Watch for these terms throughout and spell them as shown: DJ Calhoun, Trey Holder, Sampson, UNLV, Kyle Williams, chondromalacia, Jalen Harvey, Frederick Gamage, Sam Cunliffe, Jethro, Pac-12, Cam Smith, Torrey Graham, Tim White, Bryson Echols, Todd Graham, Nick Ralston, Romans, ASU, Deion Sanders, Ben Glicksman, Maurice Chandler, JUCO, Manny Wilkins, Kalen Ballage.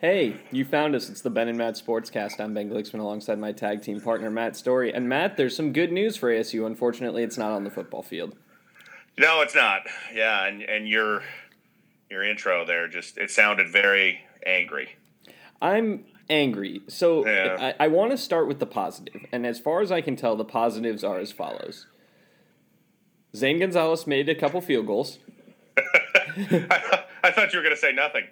Hey, you found us. It's the Ben and Matt Sportscast. I'm Ben Glicksman alongside my tag team partner, Matt Story. And Matt, there's some good news for ASU. Unfortunately, it's not on the football field. No, it's not. Yeah, and your intro there, just it sounded very angry. I'm angry. So yeah. I want to start with the positive. And as far as I can tell, the positives are as follows. Zane Gonzalez made a couple field goals. I thought you were going to say nothing.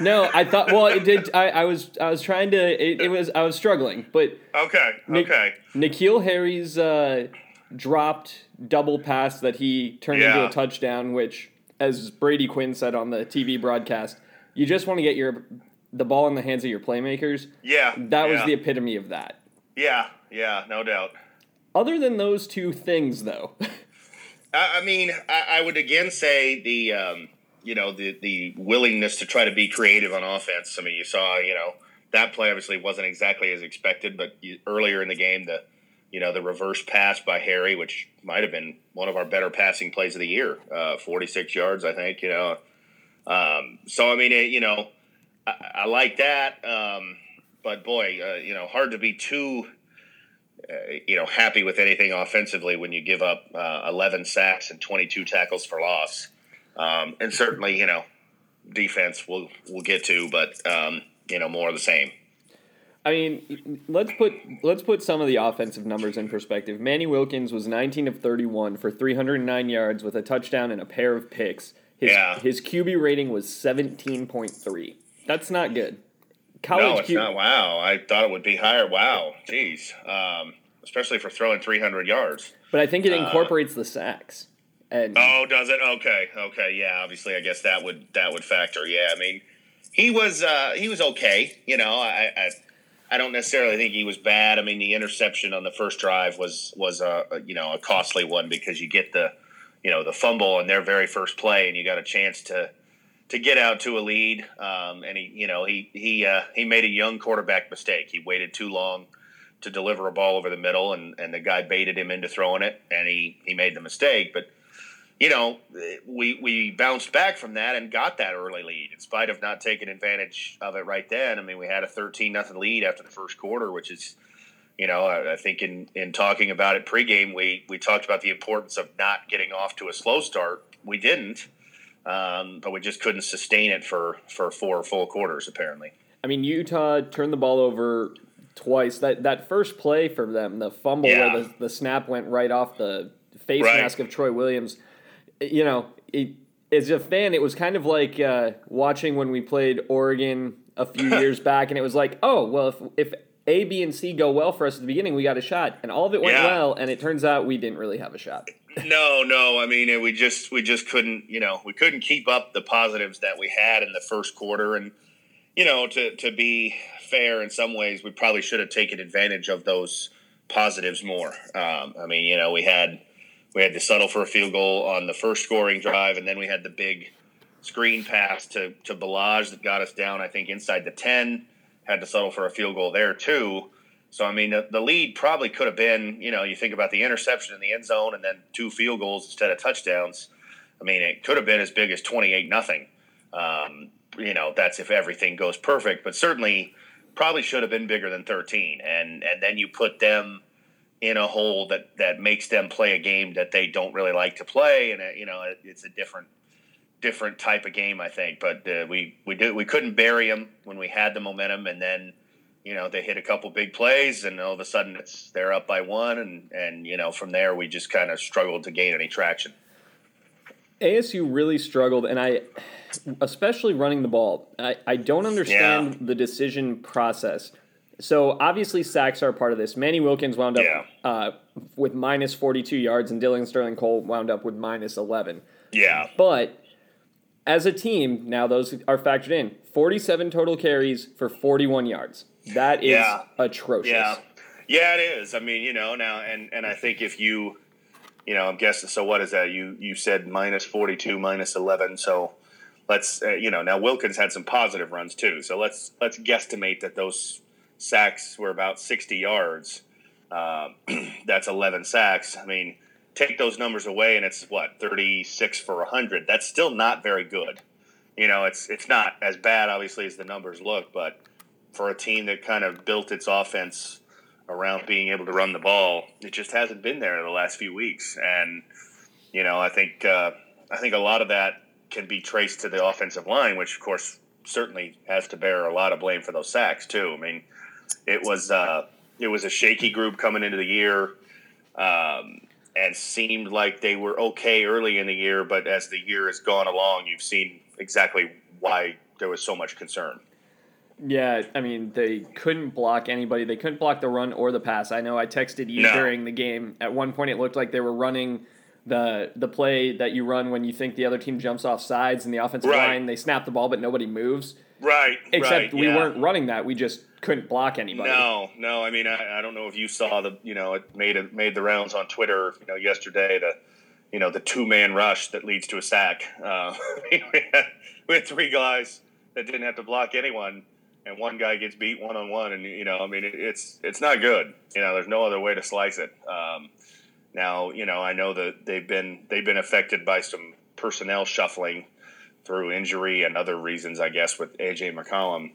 No, I thought. Well, it did. I was trying to. I was struggling, but okay. Okay. N'Keal Harry's dropped double pass that he turned into a touchdown, which, as Brady Quinn said on the TV broadcast, you just want to get the ball in the hands of your playmakers. Yeah, that was the epitome of that. Yeah, no doubt. Other than those two things, though, I mean, I would again say the. The willingness to try to be creative on offense. I mean, you saw, that play obviously wasn't exactly as expected, but earlier in the game, the reverse pass by Harry, which might have been one of our better passing plays of the year, 46 yards, I think, So, I mean, I like that. But, boy, hard to be too, happy with anything offensively when you give up 11 sacks and 22 tackles for loss. And certainly, defense we'll get to, but more of the same. I mean, let's put some of the offensive numbers in perspective. Manny Wilkins was 19 of 31 for 309 yards with a touchdown and a pair of picks. His QB rating was 17.3. That's not good. No, it's not. Wow, I thought it would be higher. Wow, jeez, especially for throwing 300 yards. But I think it incorporates the sacks. Does it? Okay, yeah. Obviously, I guess that would factor. Yeah, I mean, he was okay. I don't necessarily think he was bad. I mean, the interception on the first drive was a costly one because you get the fumble on their very first play and you got a chance to get out to a lead. And he made a young quarterback mistake. He waited too long to deliver a ball over the middle, and the guy baited him into throwing it, and he made the mistake, but. We bounced back from that and got that early lead in spite of not taking advantage of it right then. I mean, we had a 13-0 lead after the first quarter, which is, I think in talking about it pregame, we talked about the importance of not getting off to a slow start. We didn't, but we just couldn't sustain it for four full quarters, apparently. I mean, Utah turned the ball over twice. That first play for them, the fumble where the snap went right off the face mask of Troy Williams. As a fan, it was kind of like watching when we played Oregon a few years back, and it was like, oh, well, if A, B, and C go well for us at the beginning, we got a shot, and all of it went well, and it turns out we didn't really have a shot. No, I mean, we just couldn't, we couldn't keep up the positives that we had in the first quarter, and to be fair, in some ways, we probably should have taken advantage of those positives more. I mean, we had to settle for a field goal on the first scoring drive, and then we had the big screen pass to Ballage that got us down, I think, inside the 10. Had to settle for a field goal there, too. So, I mean, the lead probably could have been, you think about the interception in the end zone and then two field goals instead of touchdowns. I mean, it could have been as big as 28-0. That's if everything goes perfect. But certainly probably should have been bigger than 13. And then you put them – in a hole that makes them play a game that they don't really like to play, and it's a different type of game, I think. But we couldn't bury them when we had the momentum, and then they hit a couple big plays, and all of a sudden they're up by one, and from there we just kind of struggled to gain any traction. ASU really struggled, and especially running the ball. I don't understand the decision process. So, obviously, sacks are part of this. Manny Wilkins wound up with minus 42 yards, and Dylan Sterling Cole wound up with minus 11. Yeah. But, as a team, now those are factored in. 47 total carries for 41 yards. That is atrocious. Yeah, it is. I mean, now, and I think if you, I'm guessing, so what is that? You said minus 42, minus 11, so... Let's, now Wilkins had some positive runs, too. So, let's guesstimate that those... sacks were about 60 yards. That's 11 sacks. I mean, take those numbers away, and it's, 36 for 100. That's still not very good. you know, it's not as bad, obviously, as the numbers look, but for a team that kind of built its offense around being able to run the ball, it just hasn't been there in the last few weeks. And, you know, I think a lot of that can be traced to the offensive line, which, of course, certainly has to bear a lot of blame for those sacks, too. I mean, it was a shaky group coming into the year, and seemed like they were okay early in the year, but as the year has gone along, you've seen exactly why there was so much concern. Yeah, I mean, they couldn't block anybody. They couldn't block the run or the pass. I know I texted you during the game. At one point, it looked like they were running the play that you run when you think the other team jumps off sides and the offensive line, they snap the ball, but nobody moves. Right. Except we weren't running that. We just couldn't block anybody. No. I mean, I don't know if you saw it made the rounds on Twitter, yesterday, the 2-man rush that leads to a sack. We had 3 guys that didn't have to block anyone, and 1 guy gets beat 1-on-1. And, it's not good. There's no other way to slice it. Now, I know that they've been affected by some personnel shuffling through injury and other reasons, I guess, with A.J. McCollum.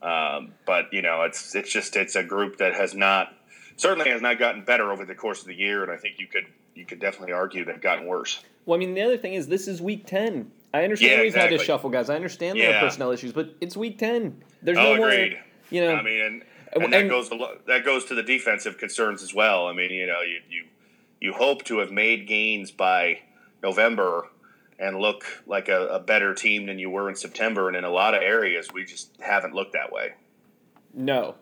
But, it's a group that has not gotten better over the course of the year, and I think you could definitely argue they've gotten worse. Well, I mean, the other thing is this is Week 10. I understand we've had to shuffle guys. I understand there are personnel issues, but it's Week 10. There's no more. Agreed. I mean, that goes to the defensive concerns as well. I mean, you hope to have made gains by November and look like a better team than you were in September. And in a lot of areas, we just haven't looked that way. No.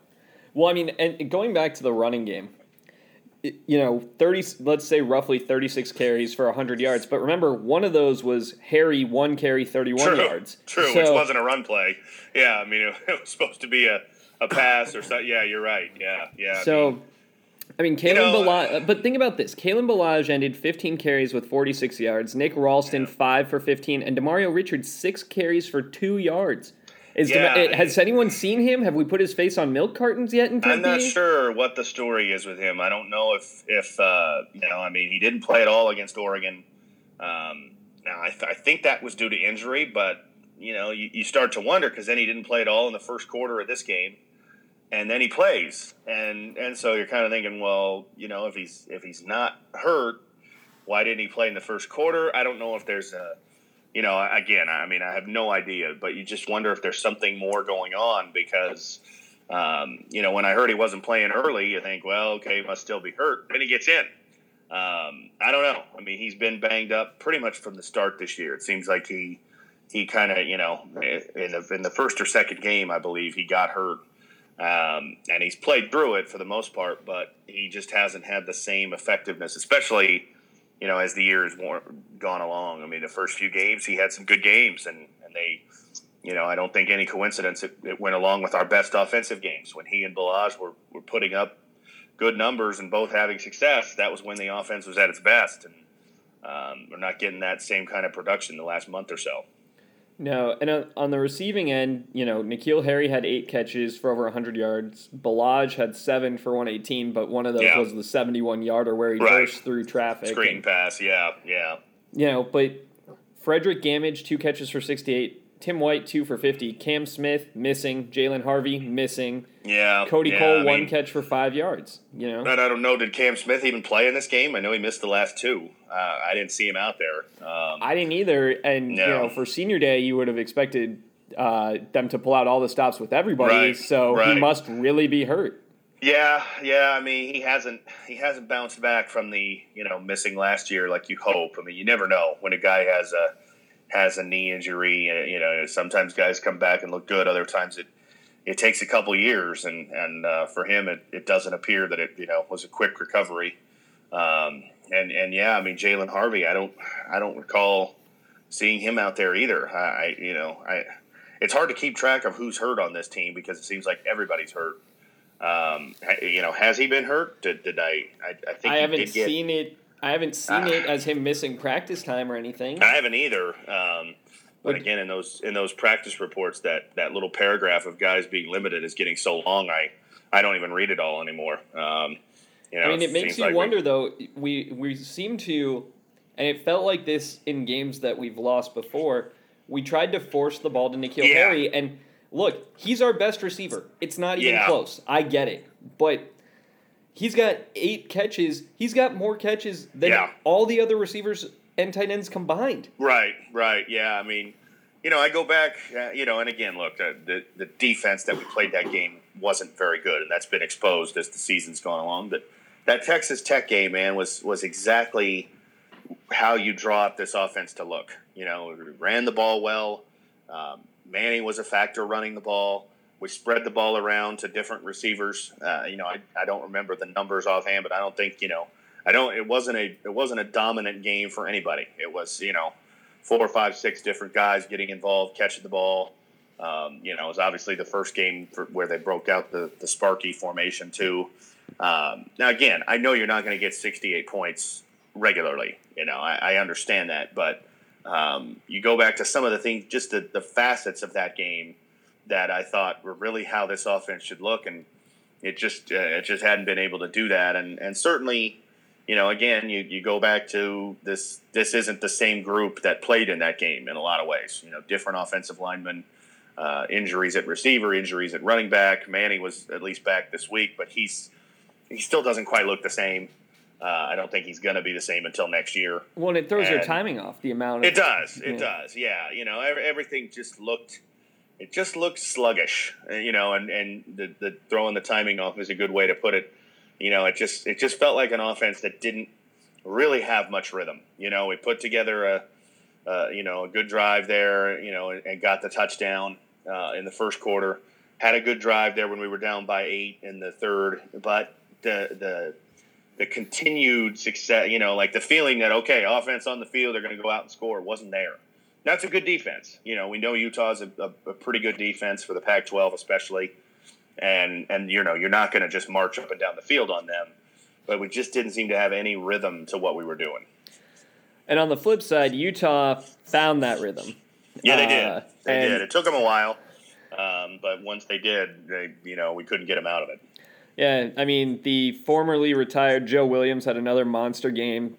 Well, I mean, and going back to the running game, roughly 36 carries for 100 yards. But remember, one of those was Harry, 1 carry, 31 yards. True, so, which wasn't a run play. Yeah, I mean, it was supposed to be a pass or something. Yeah, you're right. Yeah. So... I mean, Kalen Ballage, but think about this. Kalen Ballage ended 15 carries with 46 yards. Nick Ralston, 5 for 15. And Demario Richards, 6 carries for 2 yards. Has anyone seen him? Have we put his face on milk cartons yet? I'm not sure what the story is with him. I don't know if he didn't play at all against Oregon. I think that was due to injury, but, you start to wonder because then he didn't play at all in the first quarter of this game. And then he plays, and so you're kind of thinking, well, if he's not hurt, why didn't he play in the first quarter? I don't know if there's I have no idea, but you just wonder if there's something more going on because, when I heard he wasn't playing early, you think, well, okay, he must still be hurt. Then he gets in. I don't know. I mean, he's been banged up pretty much from the start this year. It seems like he kind of, in the first or second game, I believe, he got hurt. And he's played through it for the most part, but he just hasn't had the same effectiveness, especially, as the year has gone along. I mean, the first few games, he had some good games, and they, I don't think any coincidence it went along with our best offensive games. When he and Ballage were putting up good numbers and both having success, that was when the offense was at its best. And we're not getting that same kind of production the last month or so. No, and on the receiving end, N'Keal Harry had 8 catches for over 100 yards. Ballage had 7 for 118, but one of those was the 71-yarder where he burst through traffic. Screen pass, yeah. But Frederick Gamage, 2 catches for 68. Tim White, 2 for 50. Cam Smith, missing. Jalen Harvey, missing. Yeah. Cody Cole, 1 catch for 5 yards. And I don't know, did Cam Smith even play in this game? I know he missed the last 2. I didn't see him out there. I didn't either. And, for senior day, you would have expected them to pull out all the stops with everybody. So he must really be hurt. Yeah. I mean, he hasn't bounced back from the, missing last year like you hope. I mean, you never know when a guy has a knee injury. And, sometimes guys come back and look good. Other times it takes a couple years. And for him, it doesn't appear that it, was a quick recovery. Jalen Harvey, I don't recall seeing him out there either. It's hard to keep track of who's hurt on this team because it seems like everybody's hurt. Has he been hurt? I haven't seen it as him missing practice time or anything. I haven't either. But again, in those practice reports, that little paragraph of guys being limited is getting so long. I don't even read it all anymore. It makes you wonder, though. We seem to, and it felt like this in games that we've lost before, We tried to force the ball to N'Keal Harry, and look, he's our best receiver. It's not even close. I get it. But he's got 8 catches. He's got more catches than all the other receivers and tight ends combined. Right. Yeah, I mean, you know, I go back, and again, look, the defense that we played that game wasn't very good, and that's been exposed as the season's gone along. But that Texas Tech game, man, was exactly how you draw up this offense to look. You know, ran the ball well. Manny was a factor running the ball. We spread the ball around to different receivers. I don't remember the numbers offhand, but I don't think, it wasn't a dominant game for anybody. It was, 4, 5, 6 different guys getting involved, catching the ball. It was obviously the first game where they broke out the Sparky formation too. Now again, I know you're not going to get 68 points regularly. I understand that, but you go back to some of the things, just the facets of that game that I thought were really how this offense should look, and it just hadn't been able to do that. And certainly, again, you go back to this. This isn't the same group that played in that game in a lot of ways. Different offensive linemen, injuries at receiver, injuries at running back. Manny was at least back this week, but he still doesn't quite look the same. I don't think he's going to be the same until next year. Well, and it throws your timing off, the amount of... It does. Yeah. Everything just looked... It just looked sluggish, and the throwing the timing off is a good way to put it. It just felt like an offense that didn't really have much rhythm. We put together a good drive there, and got the touchdown in the first quarter. Had a good drive there when we were down by 8 in the third, but the continued success, like the feeling that, okay, offense on the field, they're going to go out and score, wasn't there. That's a good defense. We know Utah's a pretty good defense for the Pac-12 especially, and you're not going to just march up and down the field on them, but we just didn't seem to have any rhythm to what we were doing. And on the flip side, Utah found that rhythm. Yeah, they did. It took them a while, but once they did, we couldn't get them out of it. Yeah, I mean, the formerly retired Joe Williams had another monster game.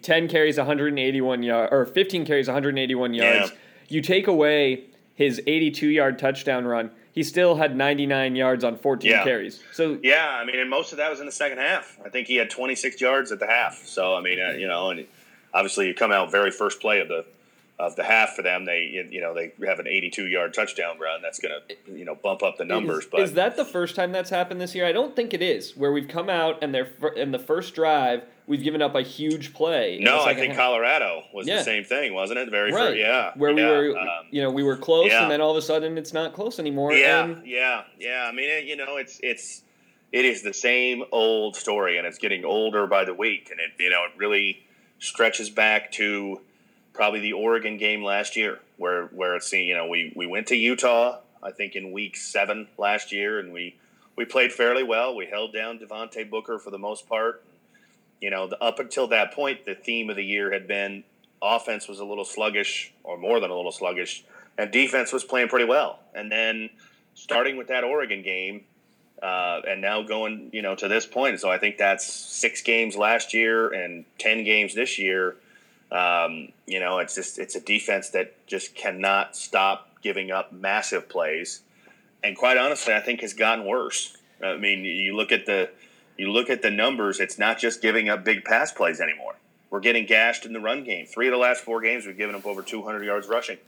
10 carries, 181 yards, or 15 carries, 181 yards. Yeah. You take away his 82-yard touchdown run, he still had 99 yards on 14 carries. So and most of that was in the second half. I think he had 26 yards at the half. So and obviously you come out very first play of the half for them. They they have an 82-yard touchdown run. That's going to bump up the numbers. Is that the first time that's happened this year? I don't think it is. Where we've come out and they're in the first drive, we've given up a huge play. No, I think Colorado was the same thing, wasn't it? Very first, yeah. Where we were, we were close, and then all of a sudden it's not close anymore. Yeah. I mean, it is the same old story, and it's getting older by the week, and it really stretches back to probably the Oregon game last year, where it's we went to Utah, I think in week 7 last year, and we played fairly well. We held down Devontae Booker for the most part. Up until that point, the theme of the year had been offense was a little sluggish, or more than a little sluggish, and defense was playing pretty well. And then starting with that Oregon game, and now going to this point, so I think that's 6 games last year and 10 games this year. It's a defense that just cannot stop giving up massive plays, and quite honestly, I think has gotten worse. I mean, you look at the numbers. It's not just giving up big pass plays anymore. We're getting gashed in the run game. 3 of the last 4 games, we've given up over 200 yards rushing.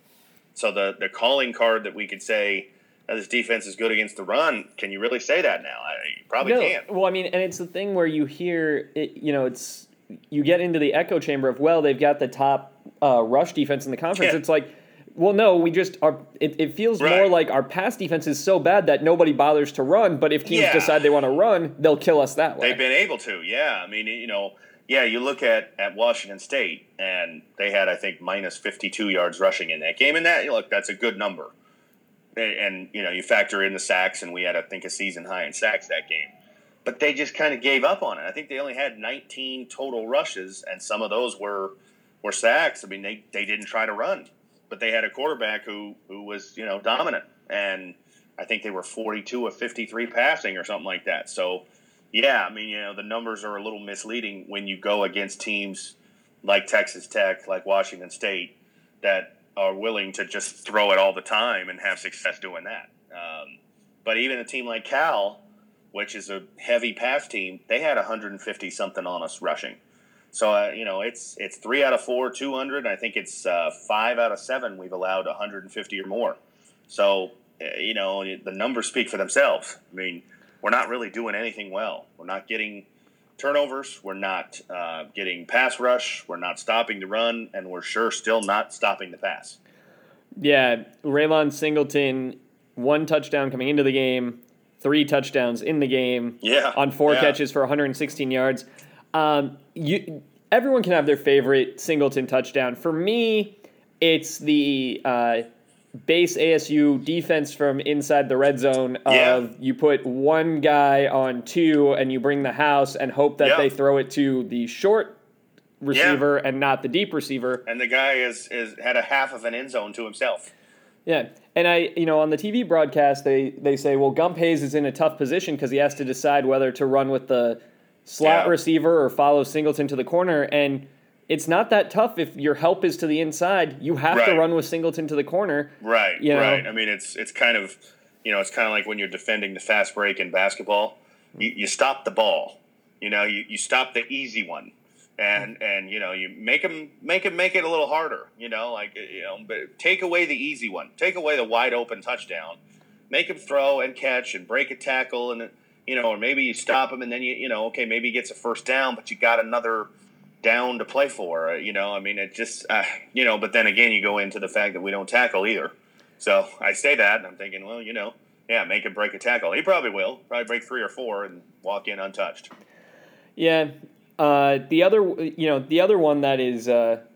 So the calling card that we could say, oh, this defense is good against the run. Can you really say that now? You probably can't. Well, I mean, and it's the thing where you hear it. It's. You get into the echo chamber of, well, they've got the top rush defense in the conference. Yeah. It's like, well, no, we just are. It feels more like our pass defense is so bad that nobody bothers to run. But if teams decide they want to run, they'll kill us that way. They've been able to, yeah. I mean, you look at Washington State, and they had, I think, minus 52 yards rushing in that game. And that, look, that's a good number. And you factor in the sacks, and we had, I think, a season high in sacks that game. But they just kind of gave up on it. I think they only had 19 total rushes, and some of those were sacks. I mean, they didn't try to run, but they had a quarterback who was, dominant. And I think they were 42 of 53 passing or something like that. So, yeah, I mean, the numbers are a little misleading when you go against teams like Texas Tech, like Washington State, that are willing to just throw it all the time and have success doing that. But even a team like Cal, which is a heavy pass team, they had 150-something on us rushing. So, it's 3 out of 4, 200. I think it's 5 out of 7 we've allowed 150 or more. So, the numbers speak for themselves. I mean, we're not really doing anything well. We're not getting turnovers. We're not getting pass rush. We're not stopping the run, and we're sure still not stopping the pass. Yeah, Raylon Singleton, 1 touchdown coming into the game, 3 touchdowns in the game, on 4 catches for 116 yards. Everyone can have their favorite Singleton touchdown. For me, it's the base ASU defense from inside the red zone of you put one guy on 2 and you bring the house and hope that they throw it to the short receiver and not the deep receiver. And the guy is had a half of an end zone to himself. Yeah. And on the TV broadcast, they say, well, Gump Hayes is in a tough position because he has to decide whether to run with the slot receiver or follow Singleton to the corner, and it's not that tough if your help is to the inside. You have to run with Singleton to the corner. Right, right. I mean, it's kind of, it's kind of like when you're defending the fast break in basketball. You stop the ball. You stop the easy one, and you make them make it a little harder. But take away the easy one. Take away the wide open touchdown. Make them throw and catch and break a tackle and. Or maybe you stop him and then, maybe he gets a first down, but you got another down to play for, I mean, it just, but then again, you go into the fact that we don't tackle either. So I say that and I'm thinking, well, make him break a tackle. He probably will. Probably break 3 or 4 and walk in untouched. Yeah. The other one that is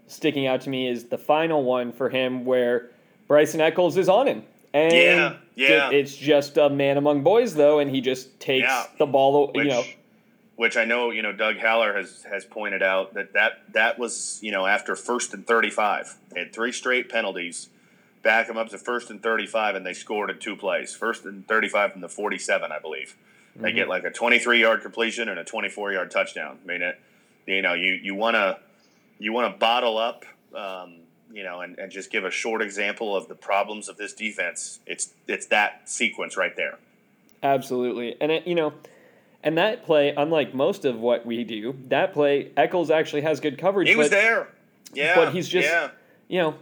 sticking out to me is the final one for him where Bryson Echols is on him. And it's just a man among boys, though, and he just takes the ball, Which I know, Doug Haller has pointed out that was, after 1st and 35. They had 3 straight penalties, back them up to 1st and 35, and they scored in 2 plays. 1st and 35 from the 47, I believe. They get like a 23-yard completion and a 24-yard touchdown. I mean, you want to bottle up and just give a short example of the problems of this defense. It's that sequence right there. Absolutely. And, and that play, unlike most of what we do, that play, Echols actually has good coverage. He was there. Yeah. But he's just,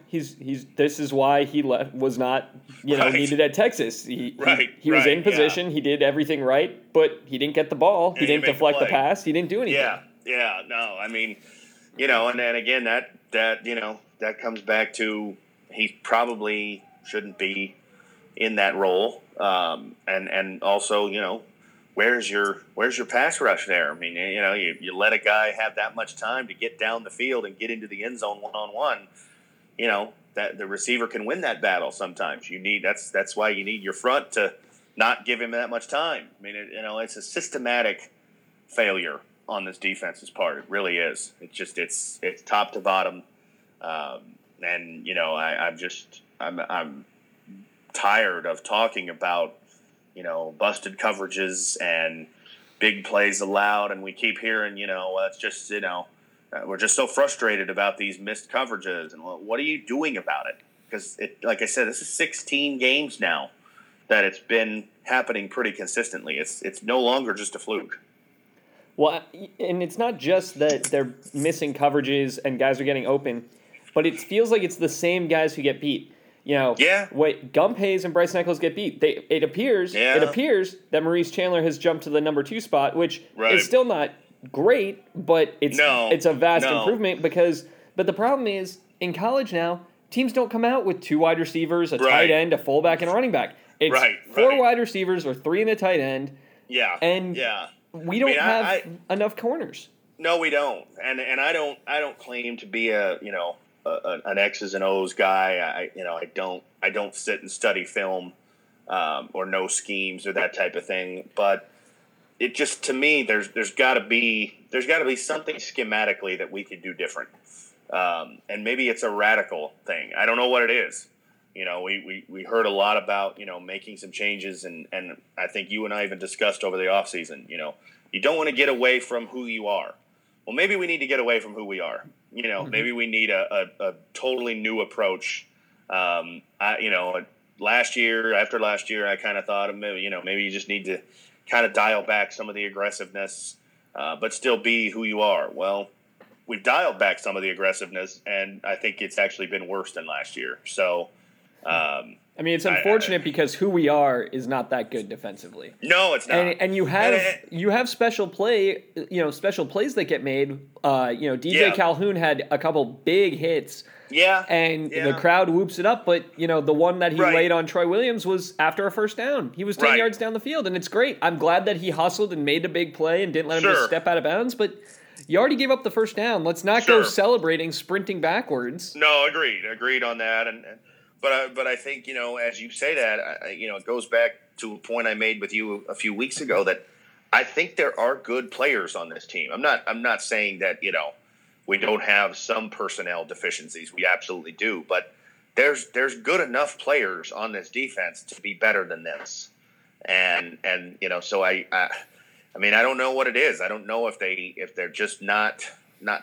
he's this is why he was not, needed at Texas. He was in position. Yeah. He did everything right, but he didn't get the ball. He didn't deflect the pass. He didn't do anything. Yeah. No, I mean, and again, that comes back to he probably shouldn't be in that role, and also where's your pass rush there? I mean, you let a guy have that much time to get down the field and get into the end zone 1-on-1. That the receiver can win that battle sometimes. That's why you need your front to not give him that much time. I mean, it's a systematic failure on this defense's part. It really is. It's just it's top to bottom. And I'm tired of talking about busted coverages and big plays allowed, and we keep hearing it's just we're just so frustrated about these missed coverages, and what are you doing about it? Because like I said, this is 16 games now that it's been happening pretty consistently. It's no longer just a fluke. Well, and it's not just that they're missing coverages and guys are getting open. But it feels like it's the same guys who get beat. What Gump Hayes and Bryson Echols get beat. It appears that Maurice Chandler has jumped to the number 2 spot, which is still not great, but it's a vast improvement but the problem is in college now, teams don't come out with 2 wide receivers, a tight end, a fullback, and a running back. It's 4 wide receivers or 3 and a tight end. Yeah. And we don't have enough corners. No, we don't. And I don't claim to be an X's and O's guy. I don't sit and study film or know schemes or that type of thing. But it just, to me, there's got to be something schematically that we could do different. And maybe it's a radical thing. I don't know what it is. We heard a lot about making some changes, and I think you and I even discussed over the offseason. You don't want to get away from who you are. Well, maybe we need to get away from who we are. Maybe we need a totally new approach Last year, I kind of thought, maybe you just need to kind of dial back some of the aggressiveness, but still be who you are. Well, we've dialed back some of the aggressiveness, and I think it's actually been worse than last year. So, it's unfortunate because who we are is not that good defensively. No, it's not. And you have special play, special plays that get made. DJ Calhoun had a couple big hits. Yeah. And the crowd whoops it up. But, the one that he laid on Troy Williams was after a first down. He was 10 yards down the field, and it's great. I'm glad that he hustled and made a big play and didn't let him just step out of bounds. But you already gave up the first down. Let's not go celebrating, sprinting backwards. No, agreed on that. But I think, as you say that, it goes back to a point I made with you a few weeks ago that I think there are good players on this team. I'm not saying that, we don't have some personnel deficiencies. We absolutely do. But there's good enough players on this defense to be better than this. So I mean, I don't know what it is. I don't know if they're just not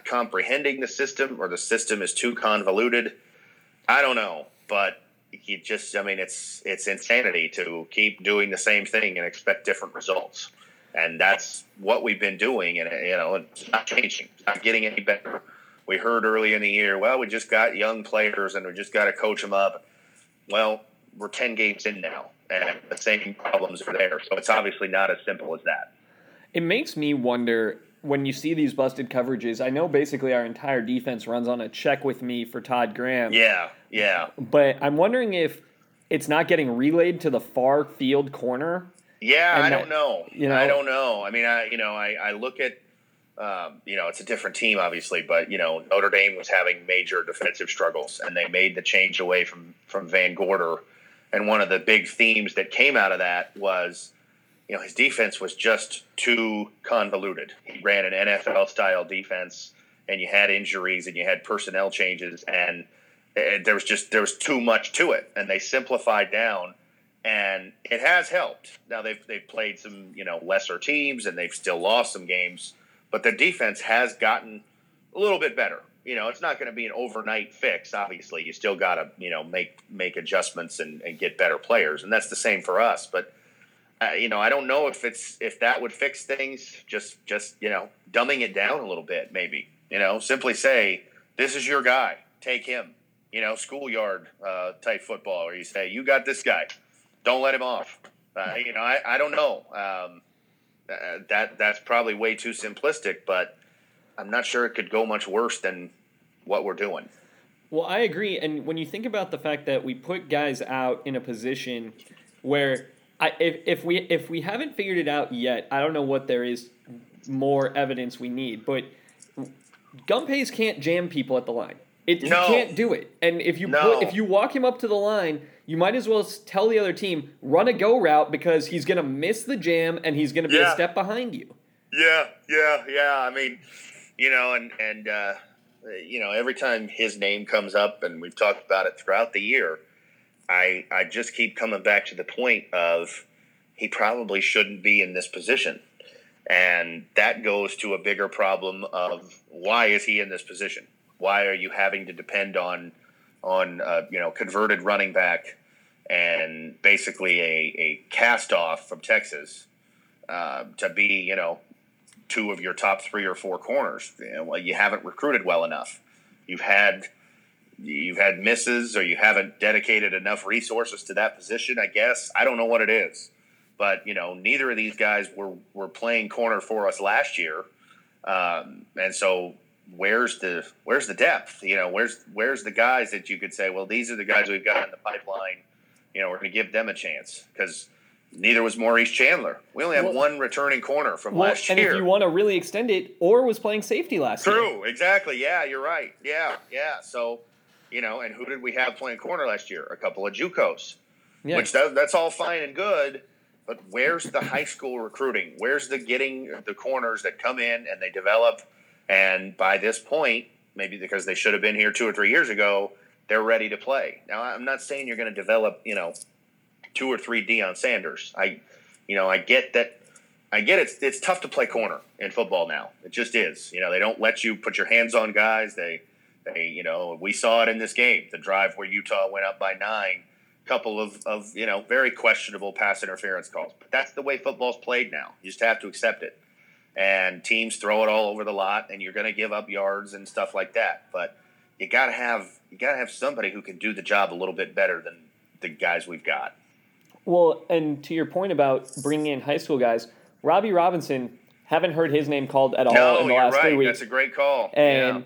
comprehending the system, or the system is too convoluted. I don't know. But you just, it's insanity to keep doing the same thing and expect different results. And that's what we've been doing. And, it's not changing. It's not getting any better. We heard early in the year, well, we just got young players and we just got to coach them up. Well, we're 10 games in now, and the same problems are there. So it's obviously not as simple as that. It makes me wonder, when you see these busted coverages, I know basically our entire defense runs on a check with me for Todd Graham. Yeah. But I'm wondering if it's not getting relayed to the far field corner. Yeah, I don't know. I don't know. I mean, I look at, it's a different team, obviously, but, Notre Dame was having major defensive struggles, and they made the change away from Van Gorder. And one of the big themes that came out of that was, his defense was just too convoluted. He ran an NFL-style defense, and you had injuries, and you had personnel changes, and there was too much to it. And they simplified down, and it has helped. Now they've played some lesser teams, and they've still lost some games, but their defense has gotten a little bit better. It's not going to be an overnight fix. Obviously, you still got to make adjustments and get better players, and that's the same for us, but. I don't know if that would fix things. Just dumbing it down a little bit, maybe. Simply say, this is your guy. Take him. Schoolyard type football, where you say, you got this guy. Don't let him off. I don't know. That's probably way too simplistic, but I'm not sure it could go much worse than what we're doing. Well, I agree. And when you think about the fact that we put guys out in a position where – If we haven't figured it out yet, I don't know what there is more evidence we need. But Gump Hayes can't jam people at the line. He can't do it. And if you walk him up to the line, you might as well tell the other team, run a go route, because he's going to miss the jam and he's going to be a step behind you. Yeah. I mean, every time his name comes up, and we've talked about it throughout the year, I just keep coming back to the point of he probably shouldn't be in this position. And that goes to a bigger problem of why is he in this position? Why are you having to depend on converted running back and basically a cast-off from Texas to be, two of your top three or four corners? Well, you haven't recruited well enough. You've had misses, or you haven't dedicated enough resources to that position, I guess. I don't know what it is. But, neither of these guys were playing corner for us last year. And so where's the depth? Where's the guys that you could say, well, these are the guys we've got in the pipeline. We're going to give them a chance, because neither was Maurice Chandler. We only have one returning corner from last year. And if you want to really extend it, Orr was playing safety last year. True, exactly. Yeah, you're right. Yeah. So – and who did we have playing corner last year? A couple of JUCOs, which that's all fine and good, but where's the high school recruiting? Where's the getting the corners that come in and they develop? And by this point, maybe because they should have been here 2 or 3 years ago, they're ready to play. Now, I'm not saying you're going to develop, 2 or 3 Deion Sanders. I get that. I get it's tough to play corner in football now. It just is. They don't let you put your hands on guys. They They, you know, we saw it in this game, the drive where Utah went up by 9, couple of, you know, very questionable pass interference calls. But that's the way football's played now. You just have to accept it. And teams throw it all over the lot, and you're going to give up yards and stuff like that. But you got to have somebody who can do the job a little bit better than the guys we've got. Well, and to your point about bringing in high school guys, Robbie Robinson, haven't heard his name called at all in the last 3 weeks. That's a great call. And,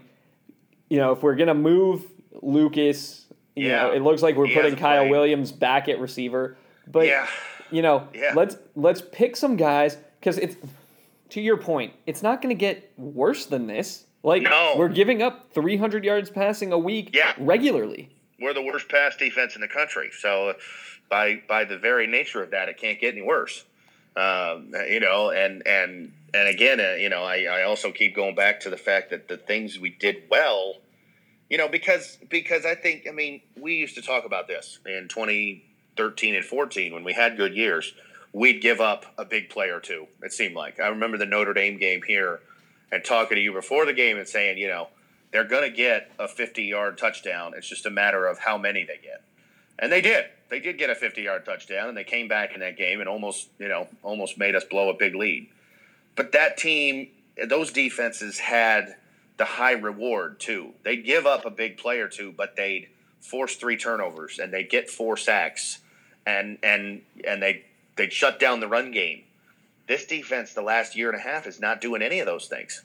you know, if we're going to move Lucas, you know, it looks like we're putting Kyle Williams back at receiver. But, you know, let's pick some guys, because it's, to your point, it's not going to get worse than this. Like, we're giving up 300 yards passing a week regularly. We're the worst pass defense in the country. So by the very nature of that, it can't get any worse. You know, and again, you know, I also keep going back to the fact that the things we did well, you know, because I think, I mean, we used to talk about this in 2013 and 14 when we had good years. We'd give up a big play or two, it seemed like. I remember the Notre Dame game here and talking to you before the game and saying, you know, they're going to get a 50-yard touchdown. It's just a matter of how many they get. And they did. They did get a 50-yard touchdown, and they came back in that game and almost made us blow a big lead. But that team, those defenses had the high reward, too. They'd give up a big play or two, but they'd force 3 turnovers, and they'd get 4 sacks, and they'd shut down the run game. This defense the last year and a half is not doing any of those things.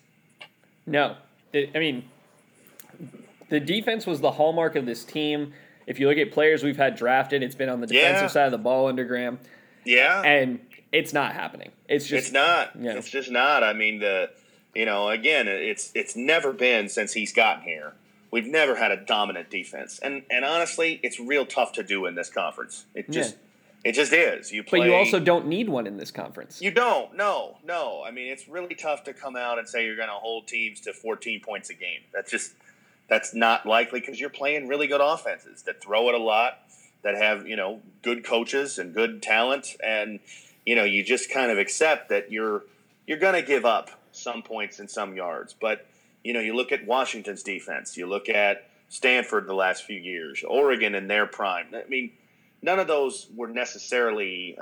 No. I mean, the defense was the hallmark of this team. If you look at players we've had drafted, it's been on the defensive side of the ball under Graham. Yeah. And it's not happening. It's not. You know. It's just not. I mean, again, it's never been since he's gotten here. We've never had a dominant defense. And honestly, it's real tough to do in this conference. It just is. But you also don't need one in this conference. You don't. No. I mean, it's really tough to come out and say you're going to hold teams to 14 points a game. That's not likely because you're playing really good offenses that throw it a lot, that have, you know, good coaches and good talent. And, you know, you just kind of accept that you're going to give up some points and some yards. But, you know, you look at Washington's defense. You look at Stanford the last few years, Oregon in their prime. I mean, none of those were necessarily,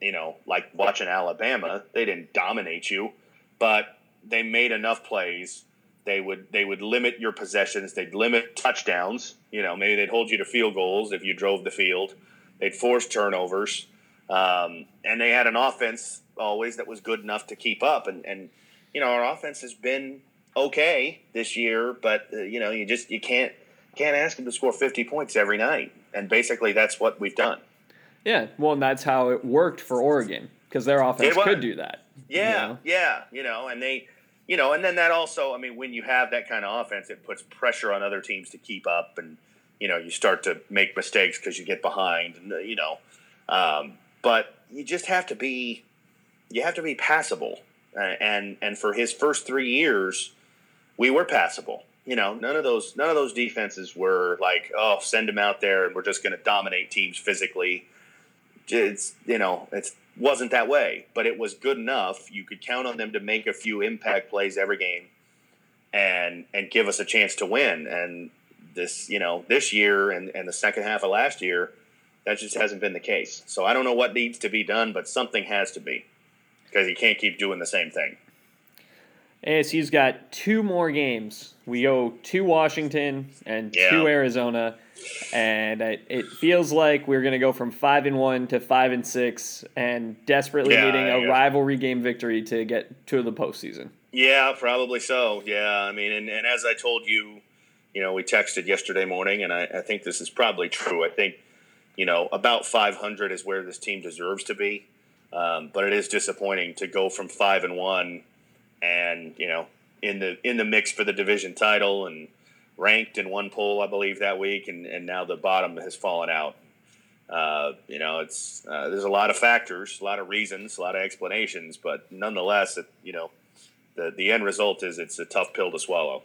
you know, like watching Alabama. They didn't dominate you, but they made enough plays. They would limit your possessions. They'd limit touchdowns. You know, maybe they'd hold you to field goals if you drove the field. They'd force turnovers. And they had an offense always that was good enough to keep up. And you know, our offense has been okay this year, but, you know, you can't ask them to score 50 points every night. And basically that's what we've done. Yeah, well, and that's how it worked for Oregon because their offense could do that. Yeah, you know? You know, and they – you know, and then that also, I mean, when you have that kind of offense, it puts pressure on other teams to keep up, and you know, you start to make mistakes because you get behind, and you know, but you just have to be, passable, and for his first 3 years, we were passable. You know, none of those defenses were like, oh, send them out there, and we're just going to dominate teams physically. It wasn't that way, but it was good enough. You could count on them to make a few impact plays every game and give us a chance to win. And this, you know, this year and the second half of last year, that just hasn't been the case. So I don't know what needs to be done, but something has to be because you can't keep doing the same thing. ASU's got 2 more games. We owe 2 Washington and 2 Arizona. And it feels like we're going to go from 5-1 to 5-6, and desperately needing a rivalry game victory to get to the postseason. Yeah, probably so. Yeah, I mean, and as I told you, you know, we texted yesterday morning, and I think this is probably true. I think, you know, about 500 is where this team deserves to be, but it is disappointing to go from 5-1, and you know, in the mix for the division title and ranked in one poll, I believe, that week, and now the bottom has fallen out. You know, it's there's a lot of factors, a lot of reasons, a lot of explanations, but nonetheless, you know, the end result is it's a tough pill to swallow.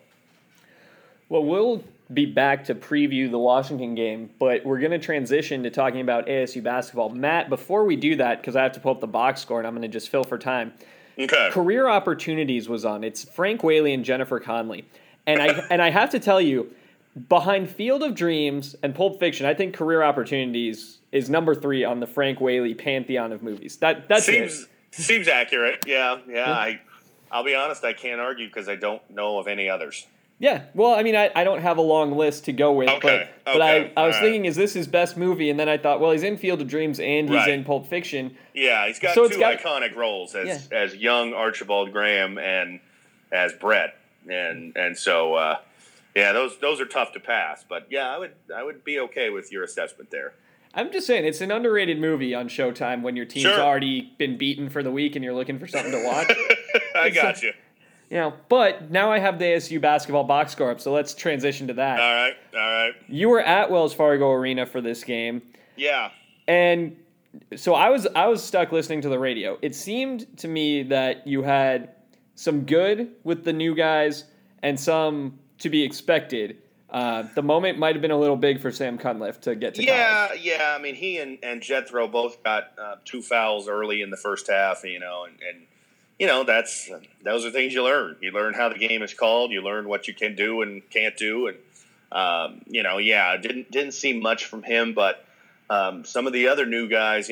Well, we'll be back to preview the Washington game, but we're going to transition to talking about ASU basketball. Matt, before we do that, because I have to pull up the box score and I'm going to just fill for time, okay. Career Opportunities was on. It's Frank Whaley and Jennifer Conley. And I have to tell you, behind Field of Dreams and Pulp Fiction, I think Career Opportunities is number 3 on the Frank Whaley pantheon of movies. That seems accurate. Yeah. I'll be honest, I can't argue because I don't know of any others. Yeah, well, I mean, I don't have a long list to go with, but I was thinking, is this his best movie? And then I thought, well, he's in Field of Dreams and he's in Pulp Fiction. Yeah, he's got two iconic roles as young Archibald Graham and as Brett, and so those are tough to pass. But yeah, I would be okay with your assessment there. I'm just saying, it's an underrated movie on Showtime when your team's already been beaten for the week and you're looking for something to watch. I got you. Yeah, but now I have the ASU basketball box score up, so let's transition to that. All right. You were at Wells Fargo Arena for this game. Yeah. And so I was stuck listening to the radio. It seemed to me that you had some good with the new guys and some to be expected. The moment might have been a little big for Sam Cunliffe to get to college. Yeah. I mean, he and Jethro both got two fouls early in the first half, and you know, those are things you learn. You learn how the game is called. You learn what you can do and can't do. And, didn't see much from him. But some of the other new guys,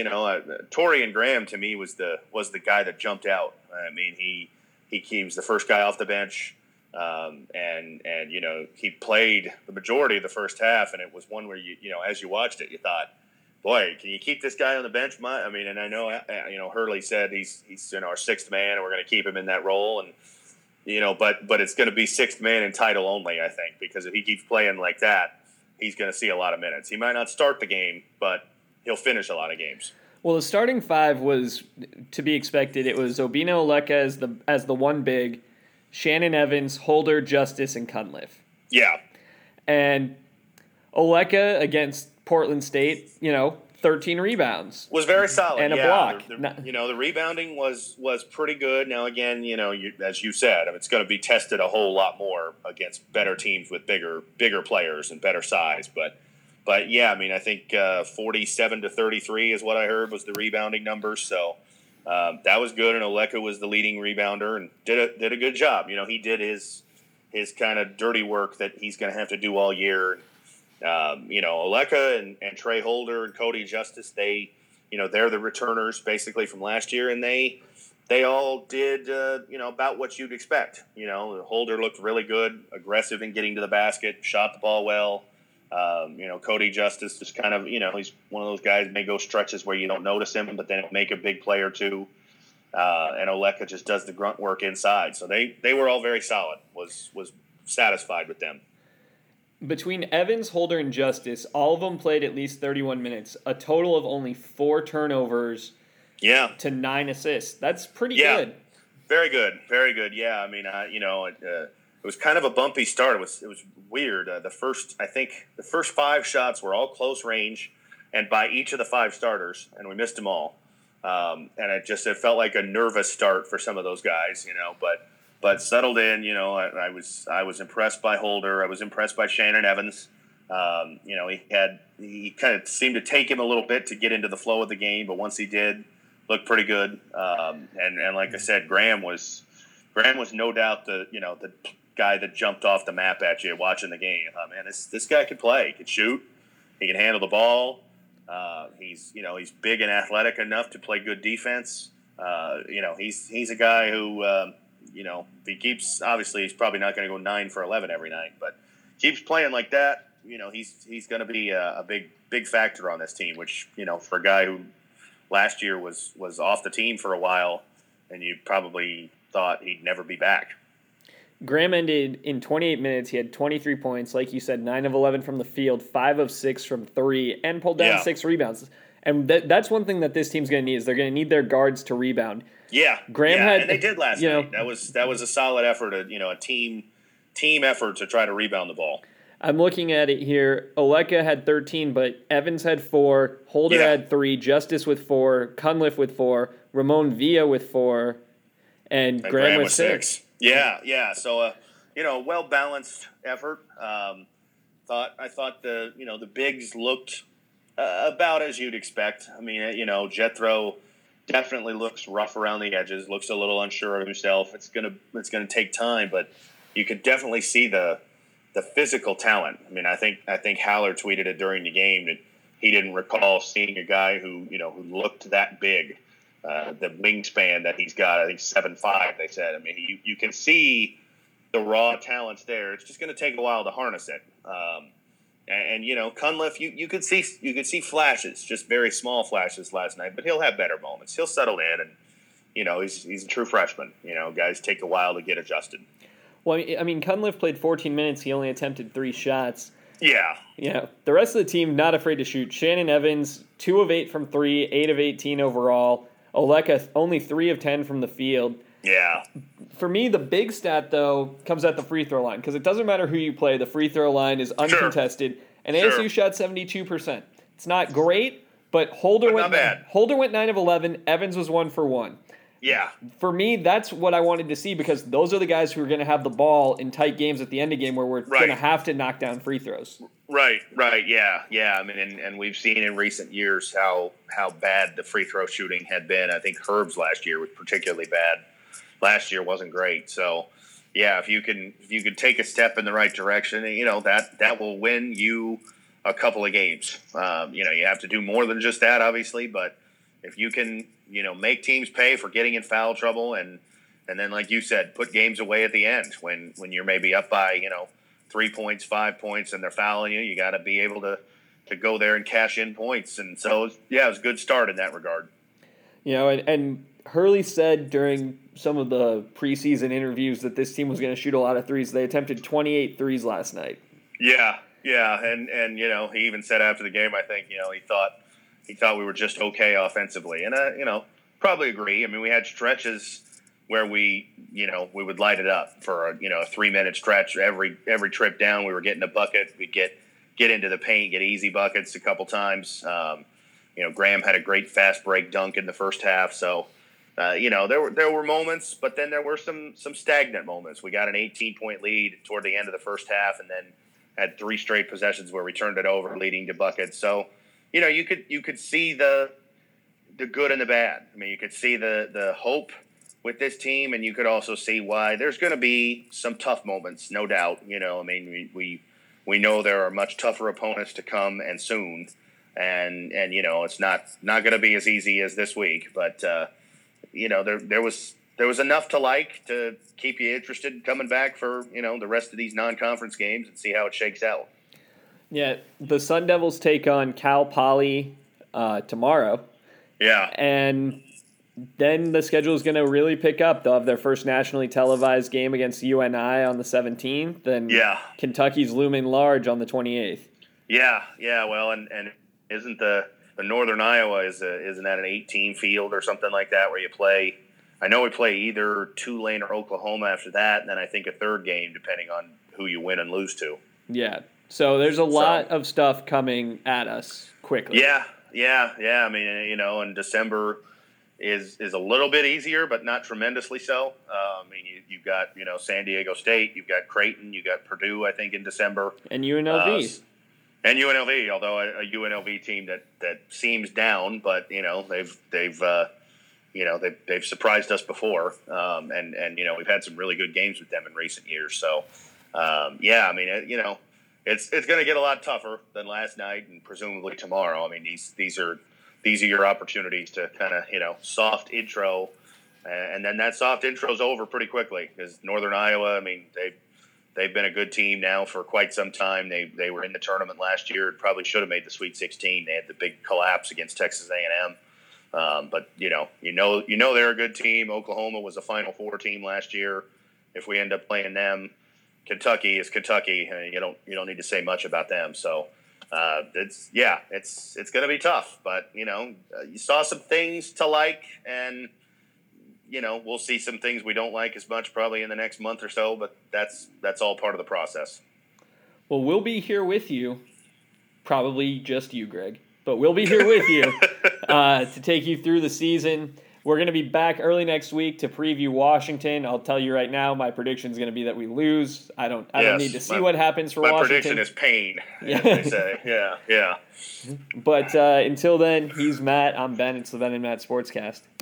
Torrey and Graham, to me, was the guy that jumped out. I mean, he was the first guy off the bench. And he played the majority of the first half. And it was one where, you as you watched it, you thought, boy, can you keep this guy on the bench? I know, Hurley said he's our sixth man, and we're going to keep him in that role. And, but it's going to be sixth man in title only, I think, because if he keeps playing like that, he's going to see a lot of minutes. He might not start the game, but he'll finish a lot of games. Well, the starting five was to be expected. It was Obinna Oleka as the one big, Shannon Evans, Holder, Justice, and Cunliffe. Yeah. And Oleka against Portland State, 13 rebounds. Was very solid. And a block. The rebounding was pretty good. Now, again, as you said, it's going to be tested a whole lot more against better teams with bigger players and better size. But yeah, I mean, I think 47 to 33 is what I heard was the rebounding number. So that was good. And Oleka was the leading rebounder and did a good job. He did his kind of dirty work that he's going to have to do all year. Oleka and Trey Holder and Cody Justice, they, they're the returners basically from last year, and they all did, about what you'd expect. Holder looked really good, aggressive in getting to the basket, shot the ball well. Cody Justice is kind of, he's one of those guys may go stretches where you don't notice him, but then make a big play or two. And Oleka just does the grunt work inside. So they were all very solid. Was satisfied with them. Between Evans, Holder, and Justice, all of them played at least 31 minutes, a total of only 4 turnovers to 9 assists. That's pretty good. Very good. Yeah, I mean, it was kind of a bumpy start. It was weird. The first 5 shots were all close range and by each of the 5 starters, and we missed them all. And it felt like a nervous start for some of those guys, But settled in, I was impressed by Holder. I was impressed by Shannon Evans. He kind of seemed to take him a little bit to get into the flow of the game, but once he did, looked pretty good. And like I said, Graham was no doubt the guy that jumped off the map at you watching the game. Man, this guy can play. He can shoot. He can handle the ball. He's big and athletic enough to play good defense. He's a guy who. He keeps, obviously he's probably not going to go 9 for 11 every night, but keeps playing like that. He's going to be a big factor on this team, which, for a guy who last year was off the team for a while, and you probably thought he'd never be back. Graham ended in 28 minutes. He had 23 points, like you said, 9 of 11 from the field, 5 of 6 from 3, and pulled down 6 rebounds. And that's one thing that this team's going to need is they're going to need their guards to rebound. Yeah, Graham had, and they did last night. That was a solid effort, a team effort to try to rebound the ball. I'm looking at it here. Oleka had 13, but Evans had 4, Holder had 3, Justice with 4, Cunliffe with 4, Ramon Villa with 4, and Graham with 6. Yeah. So well balanced effort. I thought the bigs looked. About as you'd expect. I mean, Jethro definitely looks rough around the edges, looks a little unsure of himself. It's gonna take time, but you could definitely see the physical talent. I mean, I think Haller tweeted it during the game that he didn't recall seeing a guy who looked that big. The wingspan that he's got, I think 7'5", they said. I mean, you can see the raw talents there. It's just going to take a while to harness it. Cunliffe, you could see flashes, just very small flashes last night, but he'll have better moments. He'll settle in, and he's a true freshman. Guys take a while to get adjusted. Well, I mean, Cunliffe played 14 minutes. He only attempted 3 shots. Yeah. The rest of the team not afraid to shoot. Shannon Evans, 2 of 8 from 3, 8 of 18 overall. Oleka, only 3 of 10 from the field. Yeah. For me, the big stat, though, comes at the free throw line, because it doesn't matter who you play. The free throw line is uncontested, and ASU shot 72%. It's not great, but Holder went 9 of 11. Evans was 1 for 1. Yeah. For me, that's what I wanted to see, because those are the guys who are going to have the ball in tight games at the end of the game where we're going to have to knock down free throws. Right, yeah. I mean, and we've seen in recent years how bad the free throw shooting had been. I think Herb's last year was particularly bad. Last year wasn't great. So, yeah, if you could take a step in the right direction, that will win you a couple of games. You have to do more than just that, obviously, but if you can, make teams pay for getting in foul trouble and then, like you said, put games away at the end when you're maybe up by, 3 points, 5 points, and they're fouling you, you got to be able to go there and cash in points. And so, yeah, it was a good start in that regard. And Hurley said during some of the preseason interviews that this team was going to shoot a lot of threes. They attempted 28 threes last night. Yeah. And he even said after the game, I think, he thought we were just okay offensively. And I, probably agree. I mean, we had stretches where we would light it up for a 3-minute stretch. Every trip down, we were getting a bucket. We'd get into the paint, get easy buckets a couple times. Graham had a great fast break dunk in the first half. So, there were moments, but then there were some stagnant moments. We got an 18-point lead toward the end of the first half and then had 3 straight possessions where we turned it over, leading to buckets. So, you could see the good and the bad. I mean, you could see the hope with this team, and you could also see why there's going to be some tough moments, no doubt. I mean, we know there are much tougher opponents to come and soon, and it's not going to be as easy as this week. But there was enough to like to keep you interested coming back for the rest of these non-conference games and see how it shakes out. Yeah, the Sun Devils take on Cal Poly tomorrow. Yeah. And then the schedule is going to really pick up. They'll have their first nationally televised game against UNI on the 17th, and Kentucky's looming large on the 28th. Yeah, well, and isn't the Northern Iowa, isn't that an 18 field or something like that where you play? I know we play either Tulane or Oklahoma after that, and then I think a third game depending on who you win and lose to. Yeah. So there's a lot of stuff coming at us quickly. Yeah. I mean, and December is a little bit easier, but not tremendously so. I mean, you've got, San Diego State, you've got Creighton, you've got Purdue, I think, in December. And UNLV. Although a UNLV team that seems down, but, they've surprised us before. And we've had some really good games with them in recent years. So, I mean, It's going to get a lot tougher than last night and presumably tomorrow. I mean, these are your opportunities to kind of, soft intro, and then that soft intro is over pretty quickly because Northern Iowa, I mean, they've been a good team now for quite some time. They were in the tournament last year. Probably should have made the Sweet 16. They had the big collapse against Texas A&M. But you know they're a good team. Oklahoma was a Final Four team last year. If we end up playing them. Kentucky is Kentucky, and you don't need to say much about them. So it's going to be tough, but you saw some things to like, and we'll see some things we don't like as much probably in the next month or so. But that's all part of the process. Well, we'll be here with you, probably just you, Greg, but we'll be here with you to take you through the season. We're going to be back early next week to preview Washington. I'll tell you right now, my prediction is going to be that we lose. I don't need to see what happens for Washington. My prediction is pain, as they say. Yeah. But until then, he's Matt. I'm Ben. It's the Ben and Matt Sportscast.